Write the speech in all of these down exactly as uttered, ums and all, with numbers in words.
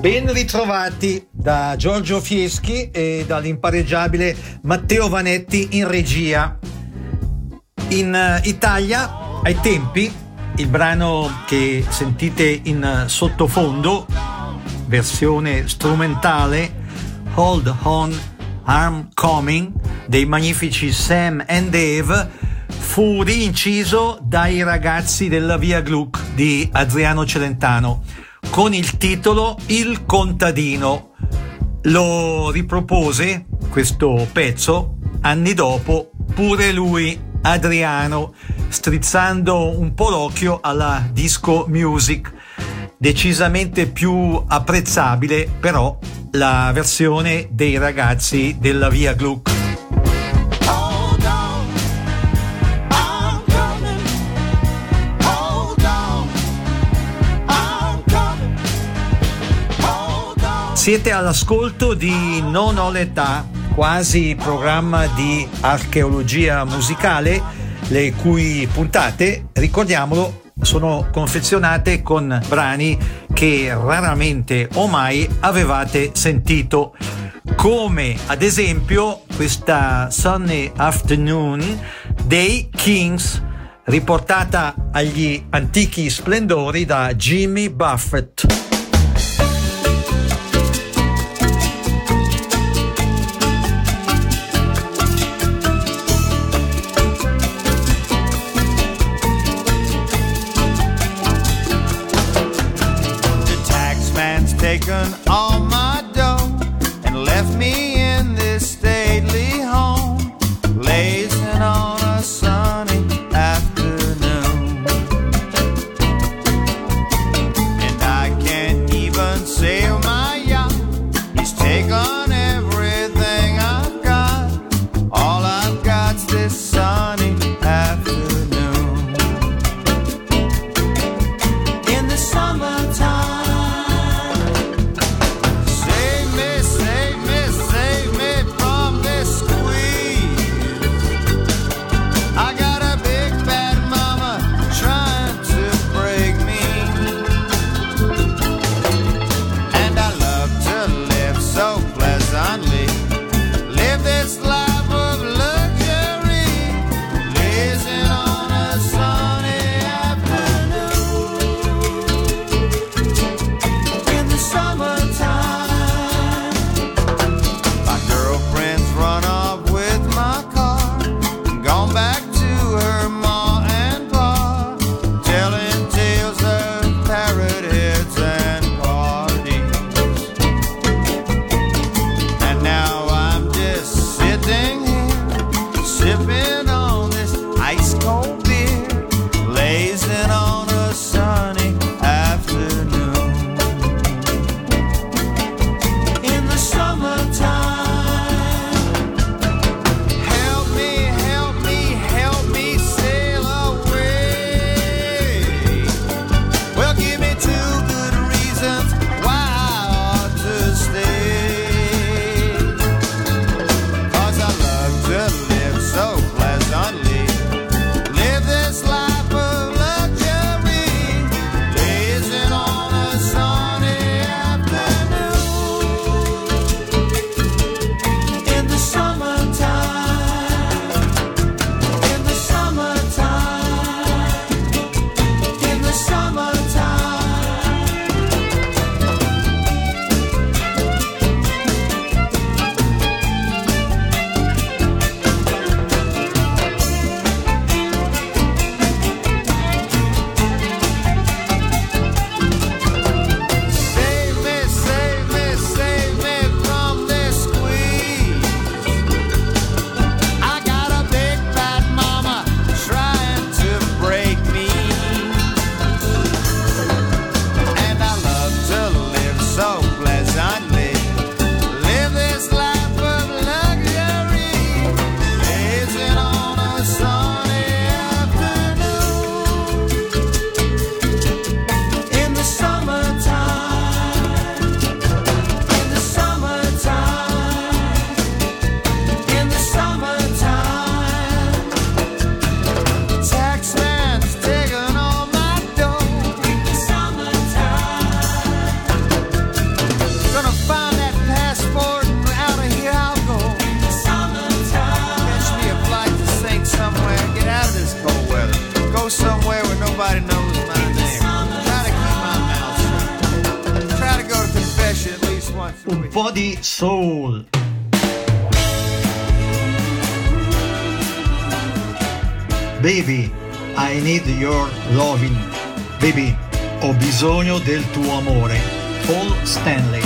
Ben ritrovati da Giorgio Fieschi e dall'impareggiabile Matteo Vanetti in regia. In Italia, ai tempi, il brano che sentite in sottofondo, versione strumentale, Hold On, I'm Coming, dei magnifici Sam and Dave, fu rinciso dai ragazzi della Via Gluck di Adriano Celentano con il titolo Il Contadino. Lo ripropose, questo pezzo, anni dopo pure lui, Adriano, strizzando un po' l'occhio alla disco music, decisamente più apprezzabile però la versione dei ragazzi della Via Gluck. Siete all'ascolto di Non ho l'età, quasi programma di archeologia musicale, le cui puntate, ricordiamolo, sono confezionate con brani che raramente o mai avevate sentito, come ad esempio questa Sunny Afternoon dei Kings, riportata agli antichi splendori da Jimmy Buffett. Taken all my dough and left me in this stately home, lazing on a sunny afternoon. And I can't even sail my yacht, he's taken everything I've got, all I've got's this sunny afternoon. In the summertime somewhere where nobody knows my name. Try to keep my mouth shut. Try to go to confession at least once a week. Un po' di soul. Baby, I need your loving. Baby, ho bisogno del tuo amore. Paul Stanley.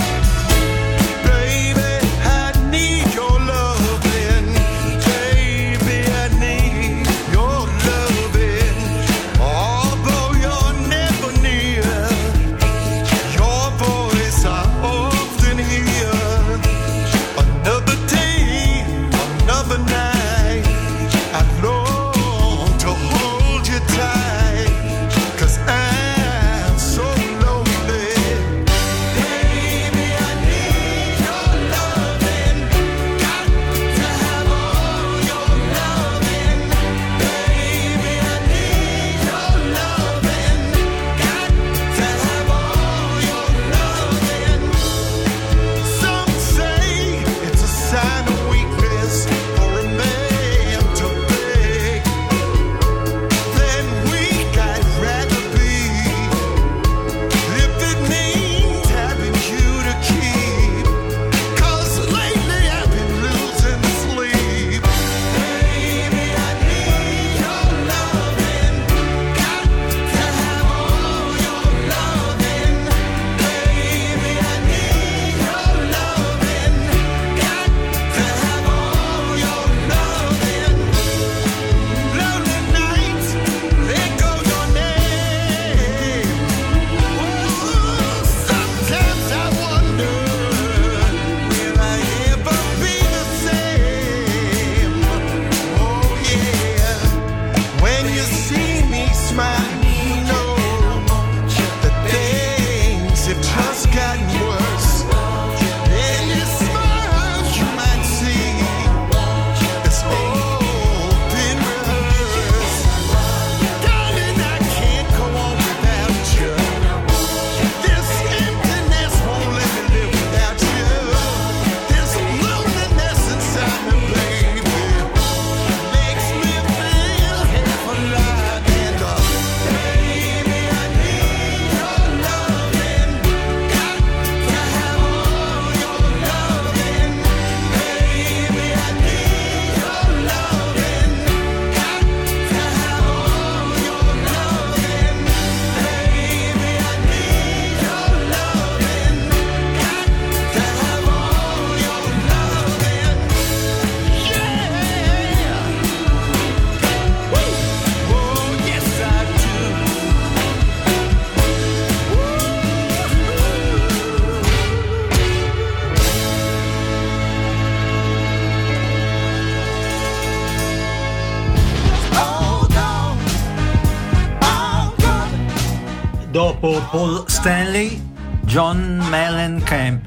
Paul Stanley, John Mellencamp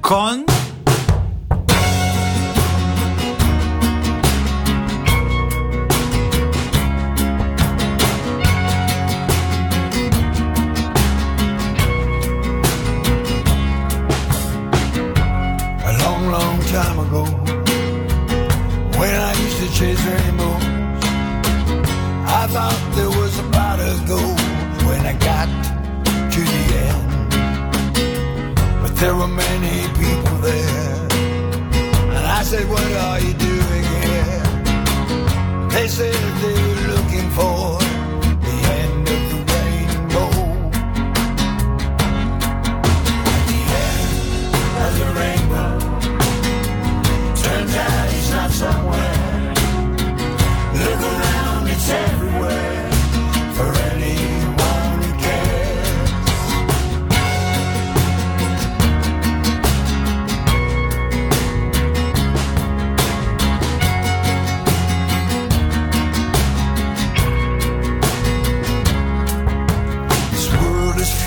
con A long, long time ago, when I used to chase rainbows, I thought there was about a goal when I got to the end, but there were many people there, and I said, what are you doing here? They said they were looking for the end of the rainbow. At the end of the rainbow, turns out it's not somewhere. Look around, it's everywhere.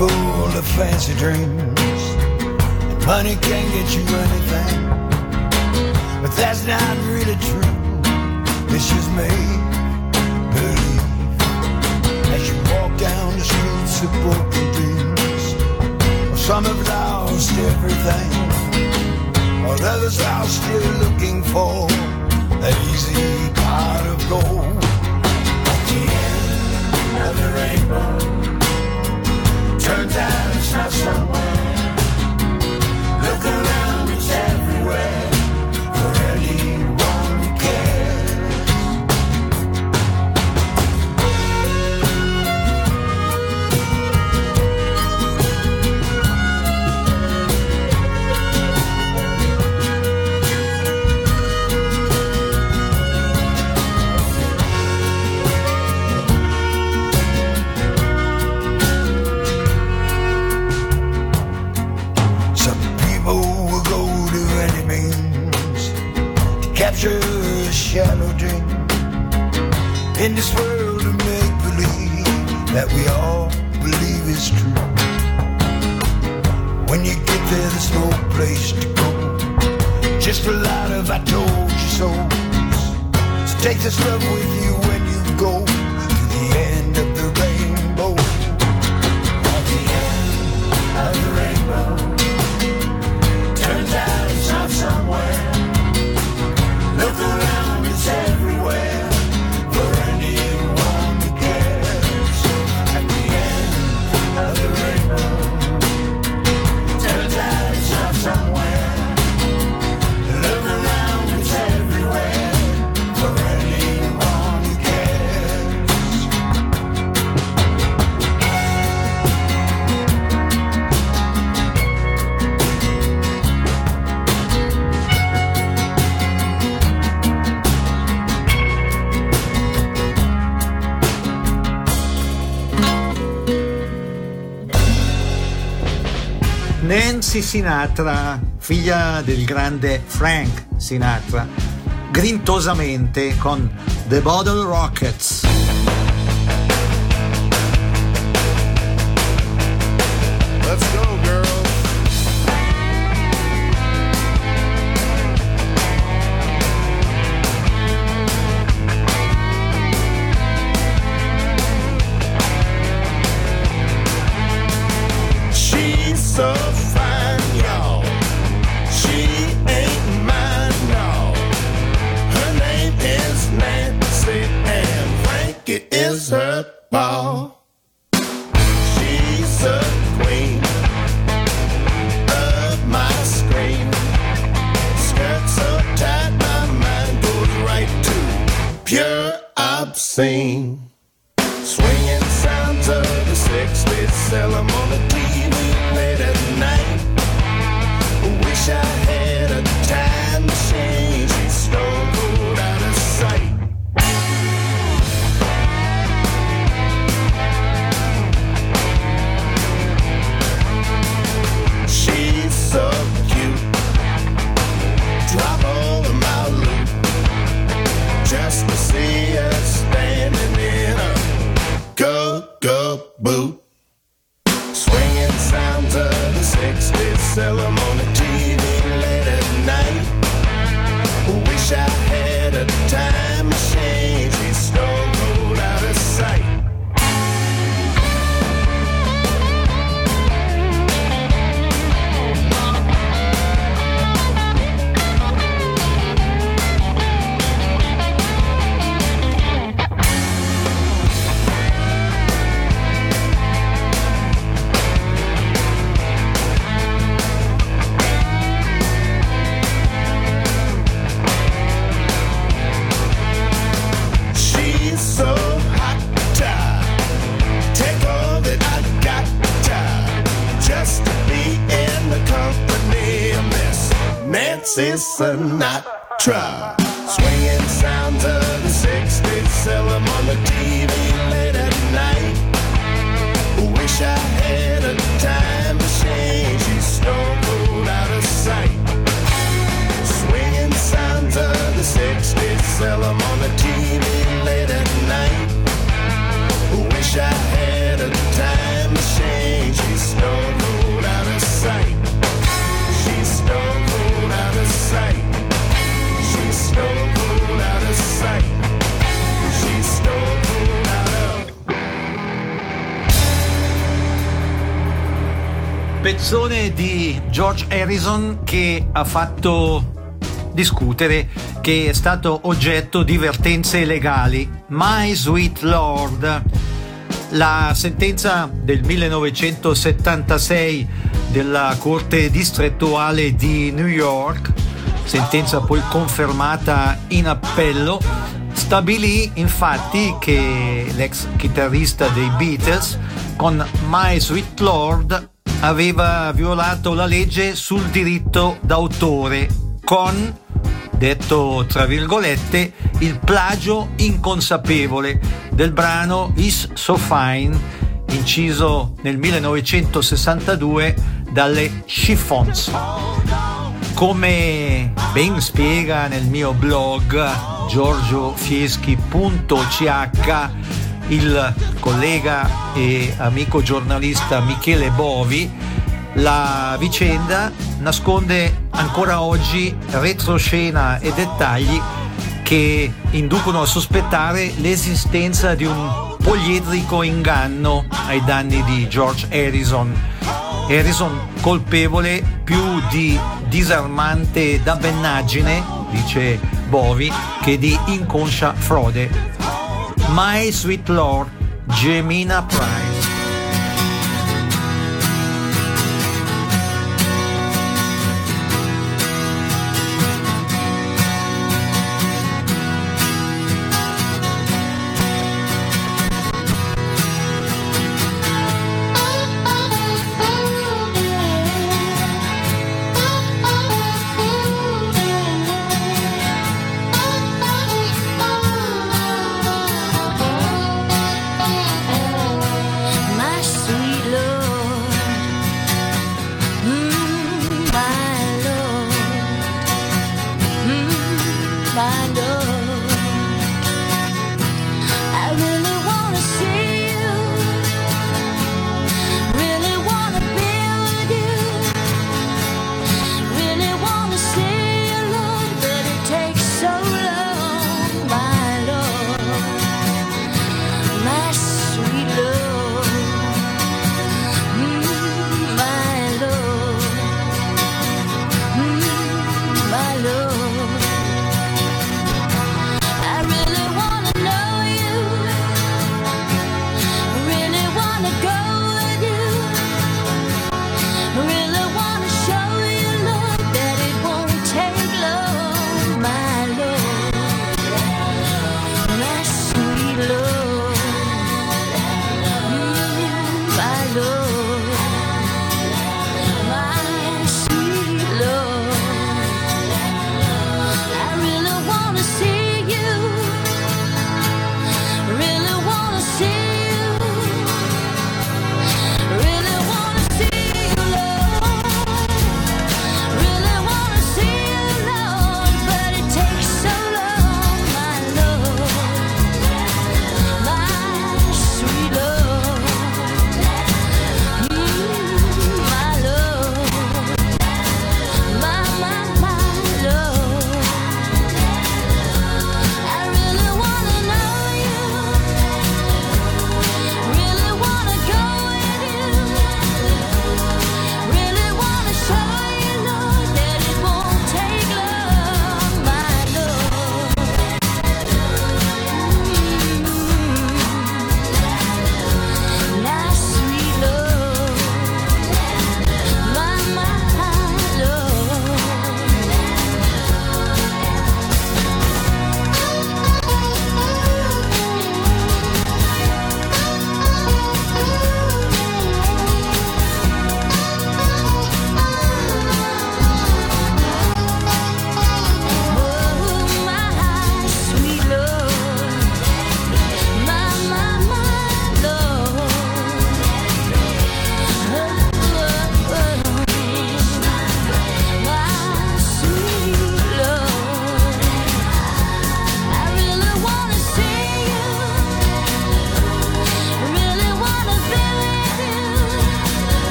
Full of fancy dreams, money can't get you anything, but that's not really true, it's just make-believe. As you walk down the streets of broken dreams, some have lost everything, while others are still looking for that easy pot of gold. At the end this world of make-believe that we all believe is true. When you get there, there's no place to go, just a lot of I told you so. So take this love with you when you go to the end of the rainbow. At the end of the rainbow, turns out it's off somewhere. Look around, it's everywhere. Nancy Sinatra, figlia del grande Frank Sinatra, grintosamente con The Bottle Rockets. Let's go. Sinatra, swinging sounds of the sixties, sell them on the T V late at night. Wish I had a time machine, she's stone cold out of sight. Swinging sounds of the sixties, sell them on the T V late at night. Wish I had a time machine, she's stone cold out of sight. She's stone cold out of sight. Stone cold out of sight. She's stone cold out of. Pezzone di George Harrison che ha fatto discutere, che è stato oggetto di vertenze legali. My Sweet Lord. La sentenza del millenovecentosettantasei della Corte distrettuale di New York, sentenza poi confermata in appello, stabilì infatti che l'ex chitarrista dei Beatles con My Sweet Lord aveva violato la legge sul diritto d'autore con, detto tra virgolette, il plagio inconsapevole del brano It's So Fine, inciso nel millenovecentosessantadue dalle Chiffons. Come ben spiega nel mio blog giorgio fieschi punto c h, il collega e amico giornalista Michele Bovi. La vicenda nasconde ancora oggi retroscena e dettagli che inducono a sospettare l'esistenza di un poliedrico inganno ai danni di George Harrison. Harrison colpevole più di disarmante dabbennaggine, dice Bovi, che di inconscia frode. My Sweet Lord, Gemini Pride.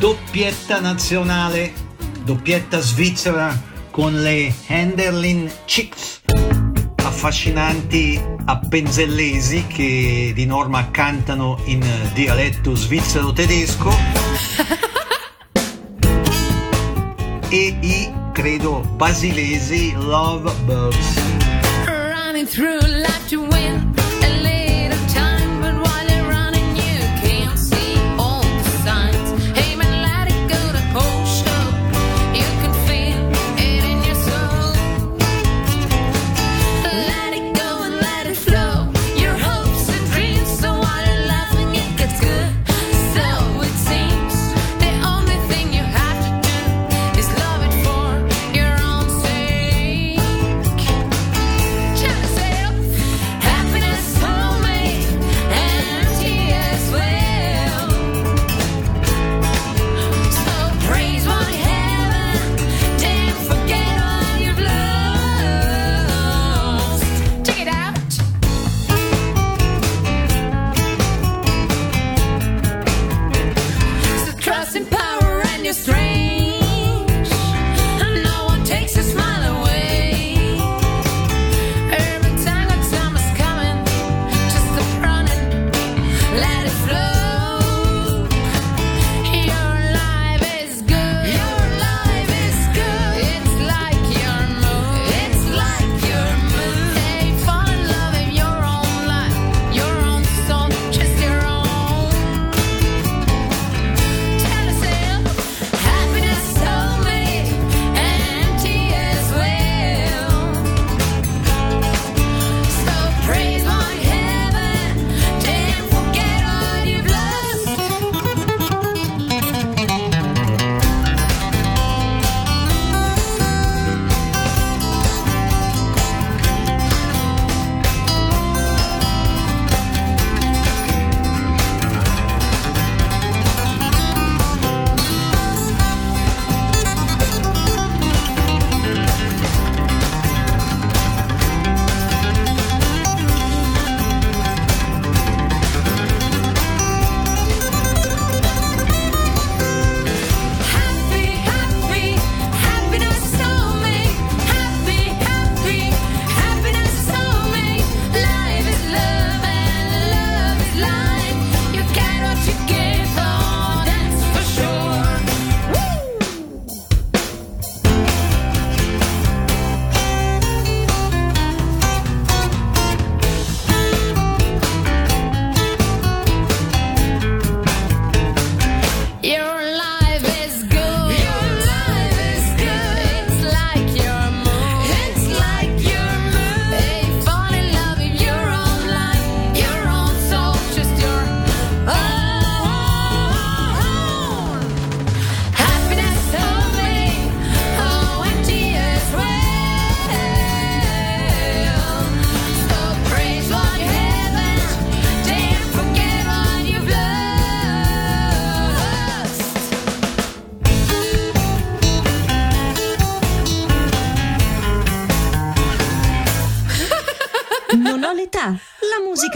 Doppietta nazionale, doppietta svizzera con le Henderlin Chicks, affascinanti appenzellesi che di norma cantano in dialetto svizzero-tedesco, e i, credo, basilesi Lovebirds. Running through life to win. Your hopes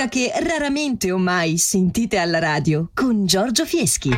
musica che raramente o mai sentite alla radio con Giorgio Fieschi.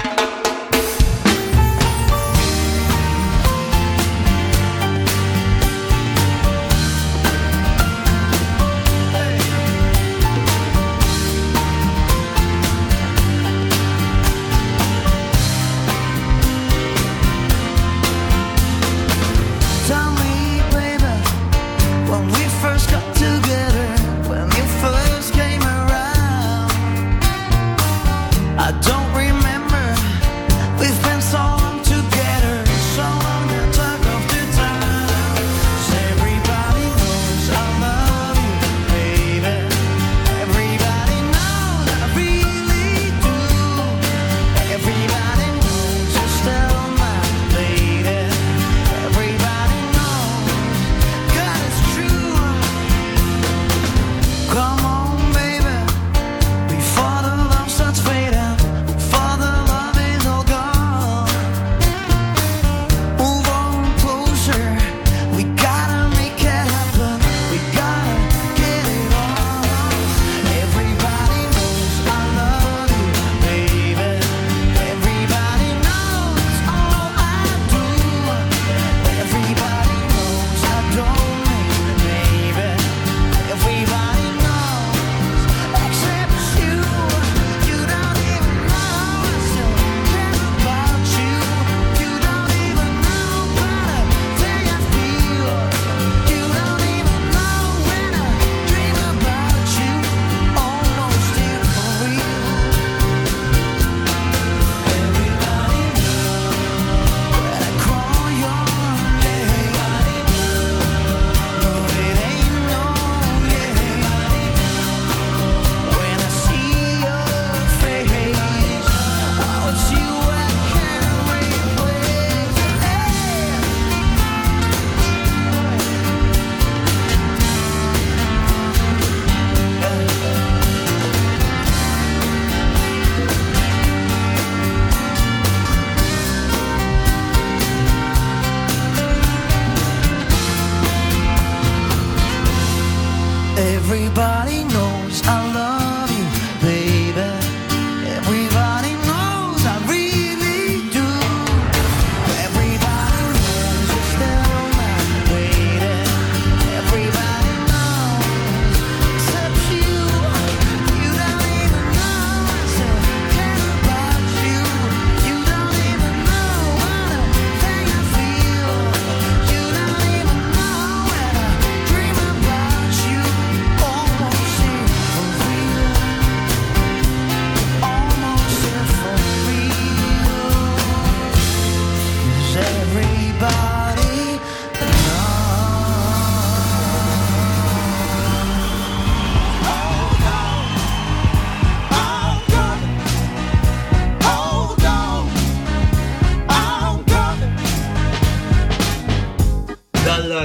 Everybody knows I love you.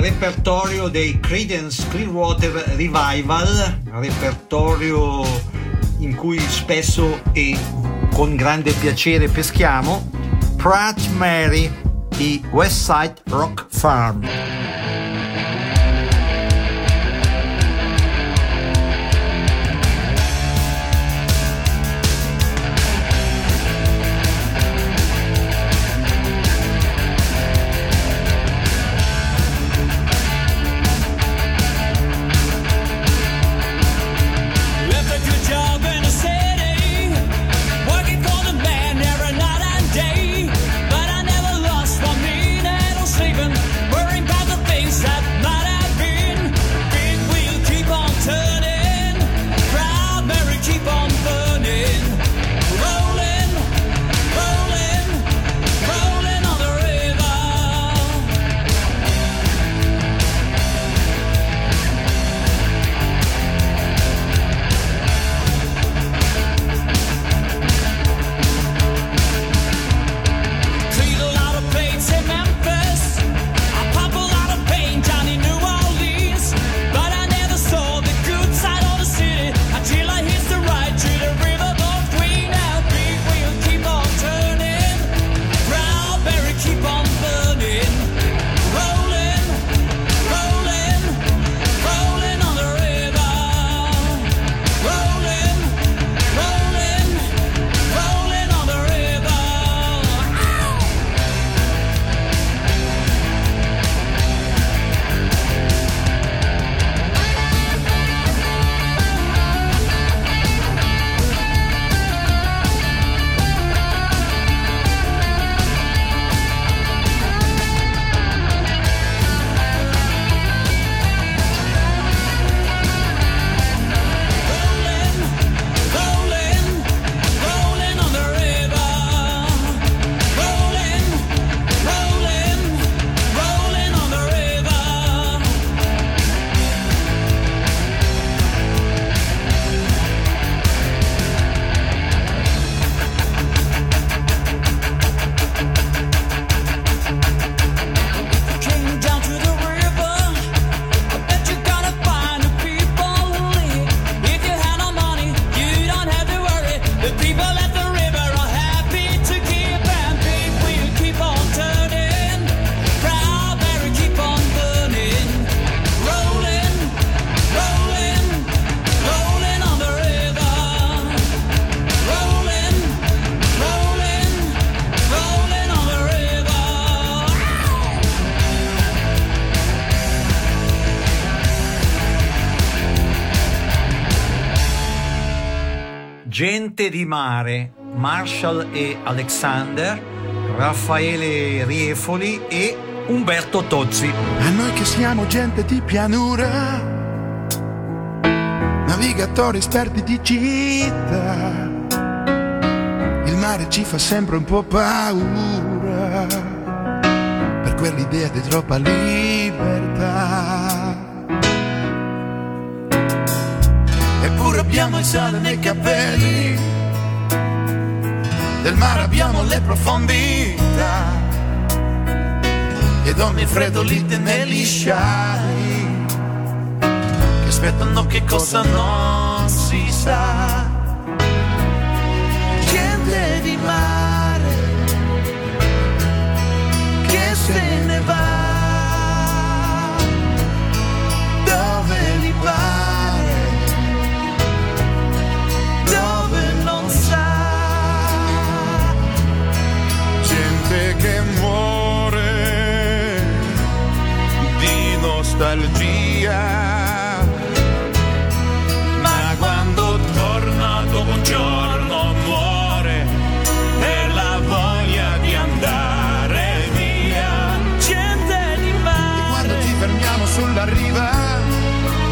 Repertorio dei Credence Clearwater Revival, repertorio in cui spesso e con grande piacere peschiamo, Pratt Mary di Westside Rock Farm. Worrying about the Gente di mare, Marshall e Alexander, Raffaele Riefoli e Umberto Tozzi. A noi che siamo gente di pianura, navigatori esperti di città, il mare ci fa sempre un po' paura, per quell'idea di troppa libertà. Eppure abbiamo il sale nei capelli, del mare abbiamo le profondità, ed ogni freddolite negli sciali, che aspettano che cosa non si sa. Gente di mare, che se ne va dove li va. Che muore di nostalgia, ma quando torna dopo un giorno muore per la voglia di andare via. Gente di mare, e quando ci fermiamo sulla riva,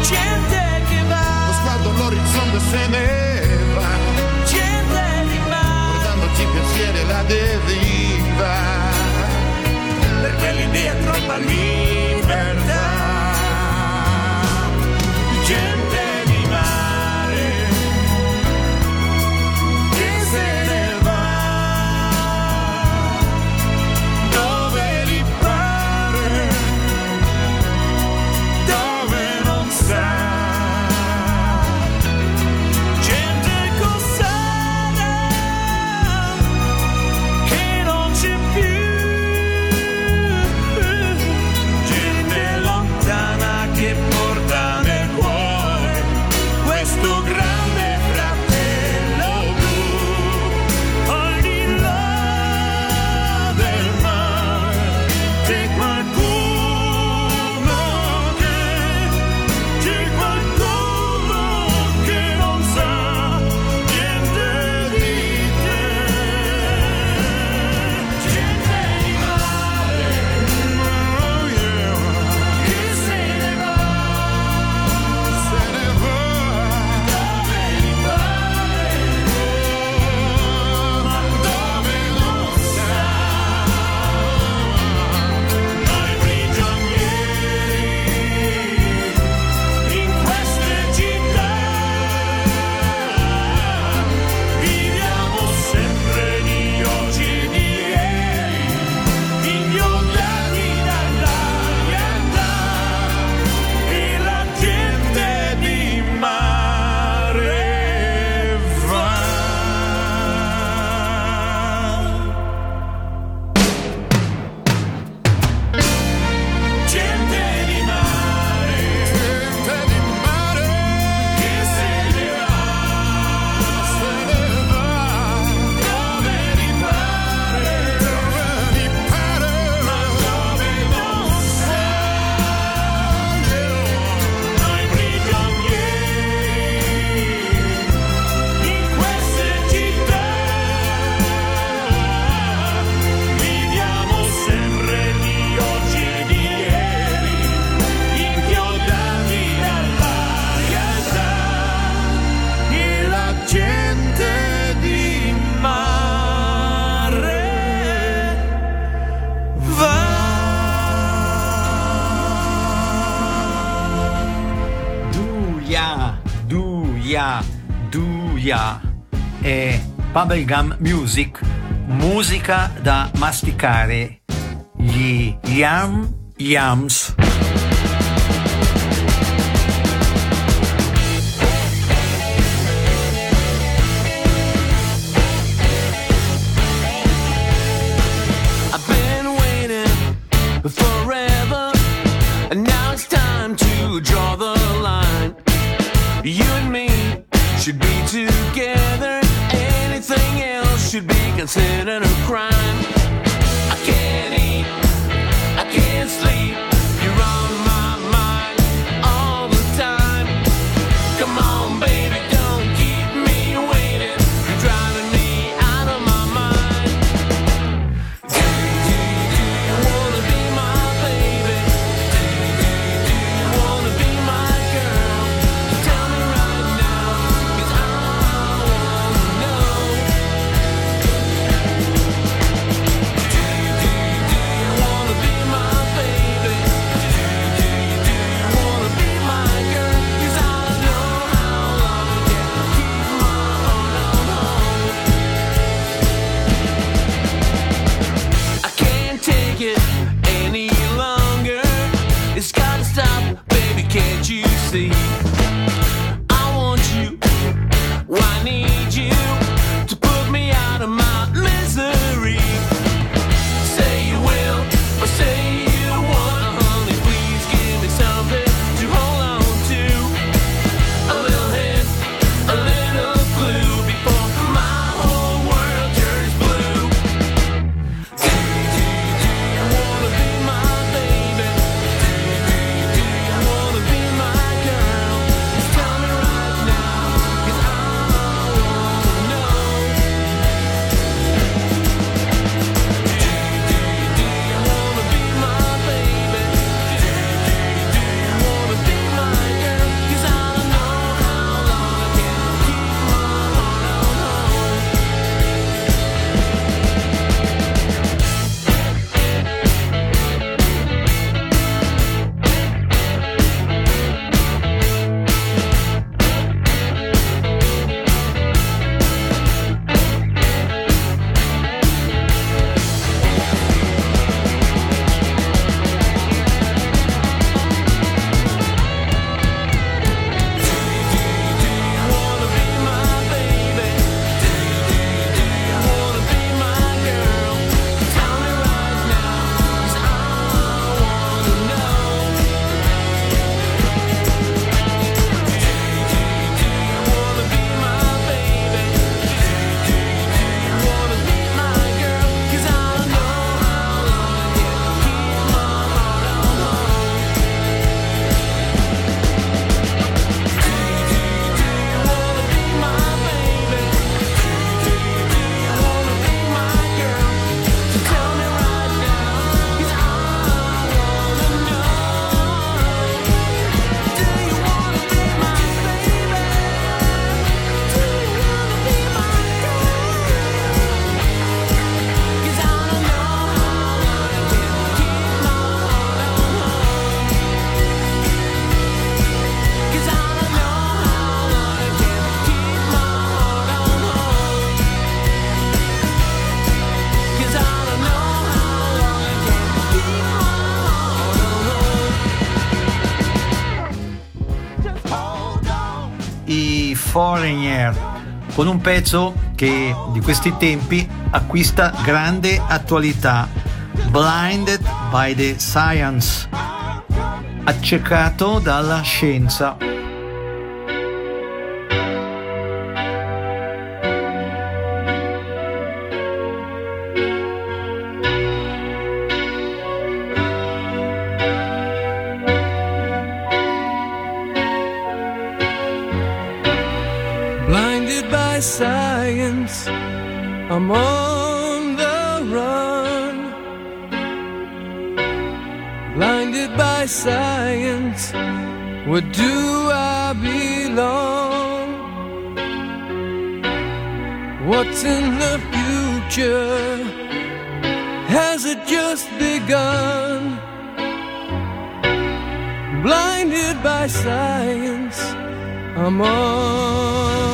gente che va, lo sguardo all'orizzonte se ne va. Gente di mare, portandoci piacere la devi. Per quell'idea troppa libertà. Gente di mare che se ne va dove li pare, dove non sa. E Bubblegum Music, musica da masticare, gli yam yams. I've been waiting forever, and now it's time to draw the line. You and me should be together, anything else should be considered a crime. I can't eat, I can't sleep, you're on my mind all the time. Come on baby, don't keep me waiting. Foreigner, con un pezzo che di questi tempi acquista grande attualità, Blinded by the Science, accecato dalla scienza. Science, I'm on the run, blinded by science, where do I belong? What's in the future? Has it just begun? Blinded by science, I'm on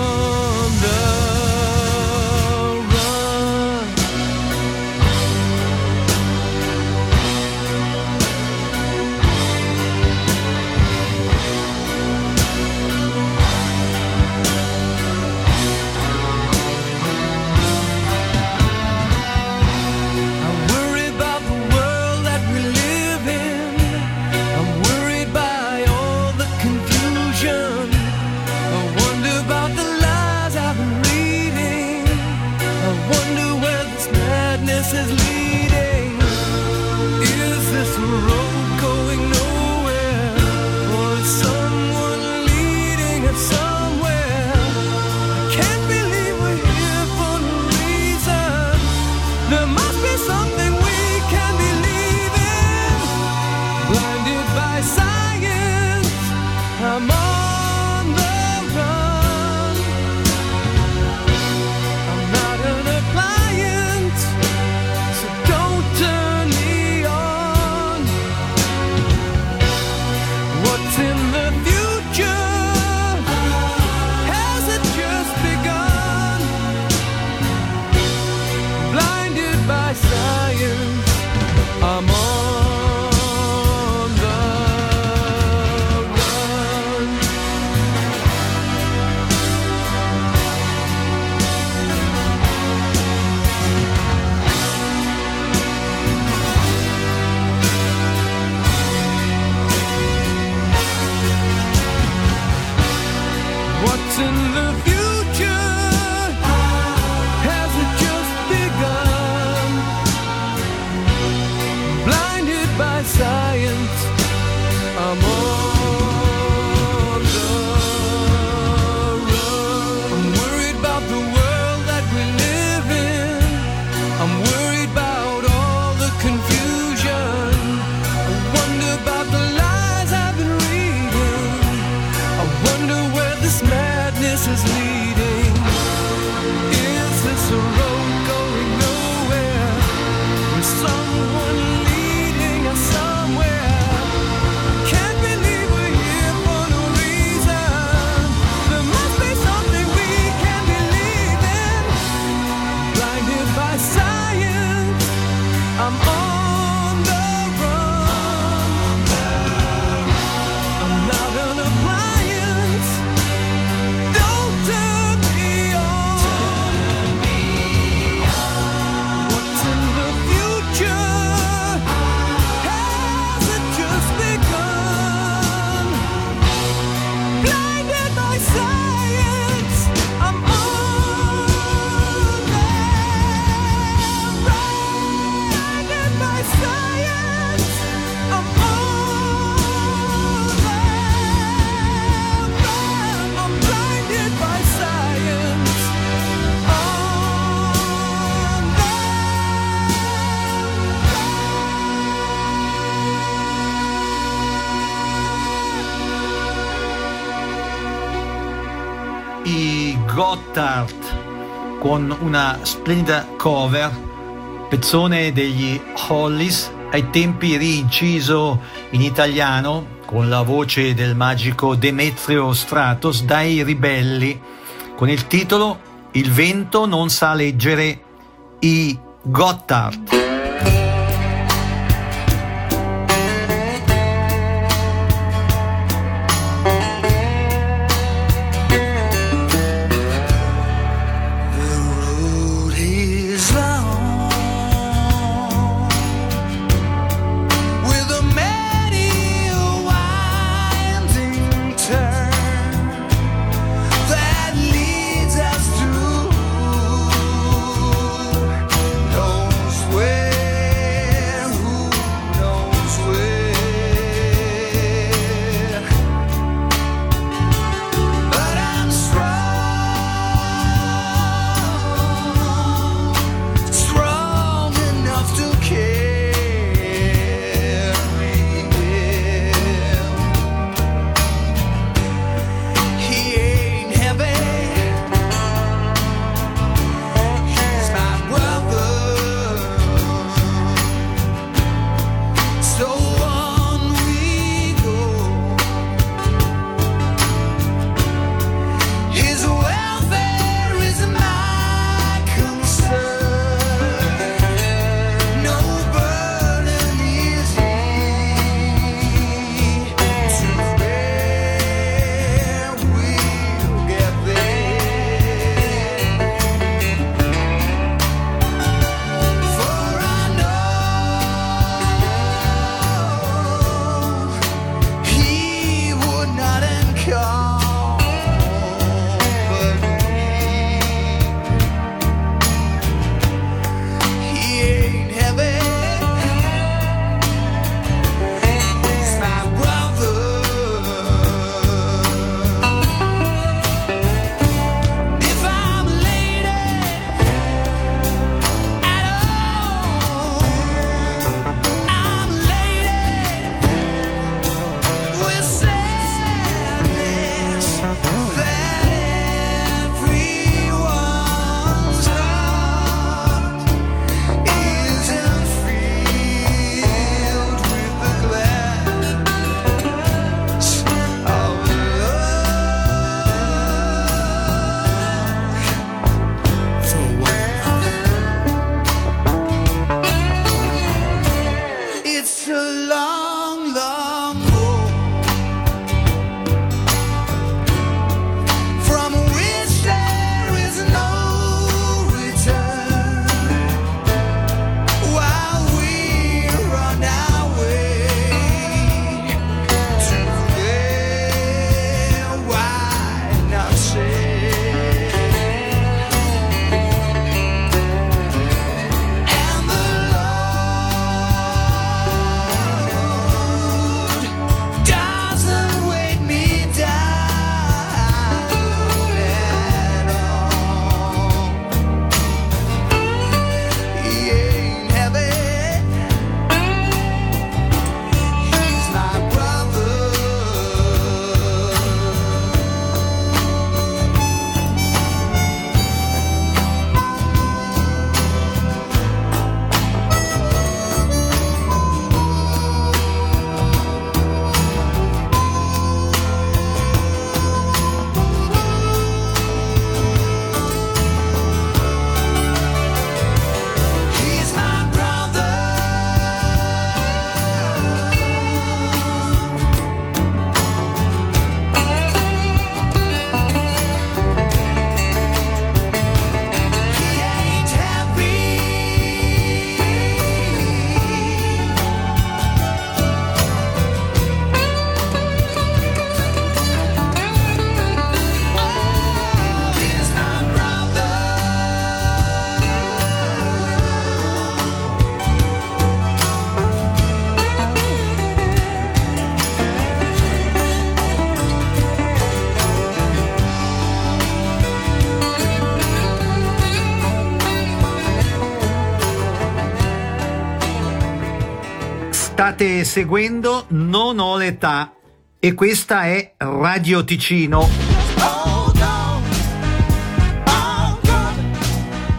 Gotthard, con una splendida cover, pezzone degli Hollies, ai tempi rinciso in italiano con la voce del magico Demetrio Stratos dai Ribelli, con il titolo Il vento non sa leggere i Gotthard. State seguendo Non ho l'età e questa è Radio Ticino.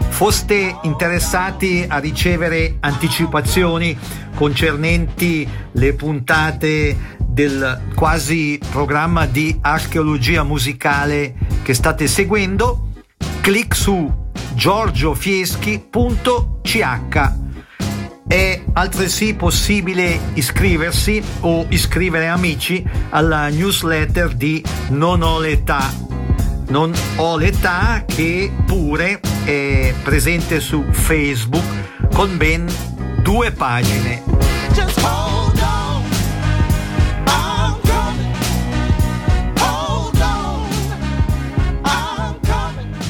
Foste interessati a ricevere anticipazioni concernenti le puntate del quasi programma di archeologia musicale che state seguendo? Clic su giorgiofieschi punto c h. È altresì possibile iscriversi o iscrivere amici alla newsletter di Non ho l'età. Non ho l'età che pure è presente su Facebook con ben due pagine.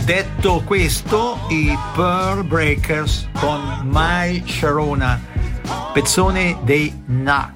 Detto questo, i Pearl Breakers con My Sharona, pezzone dei Na.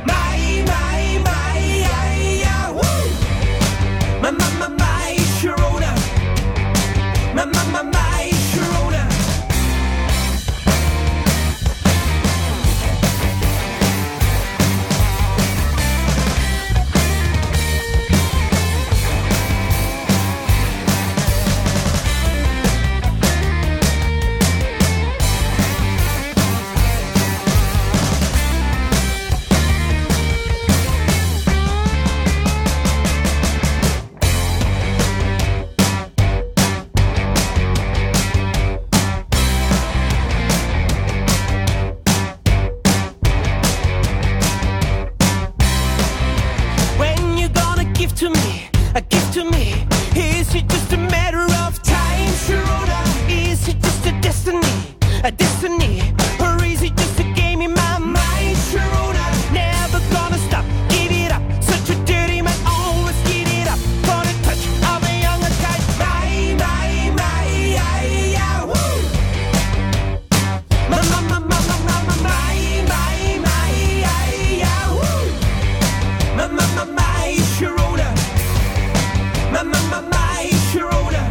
My, my, my, my Sharona.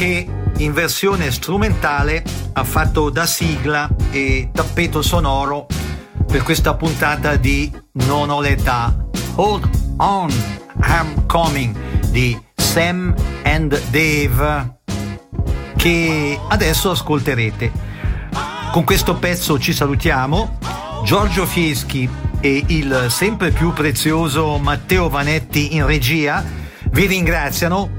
che in versione strumentale ha fatto da sigla e tappeto sonoro per questa puntata di Non ho l'età. Hold on, I'm coming di Sam and Dave, che adesso ascolterete. Con questo pezzo ci salutiamo. Giorgio Fieschi e il sempre più prezioso Matteo Vanetti in regia vi ringraziano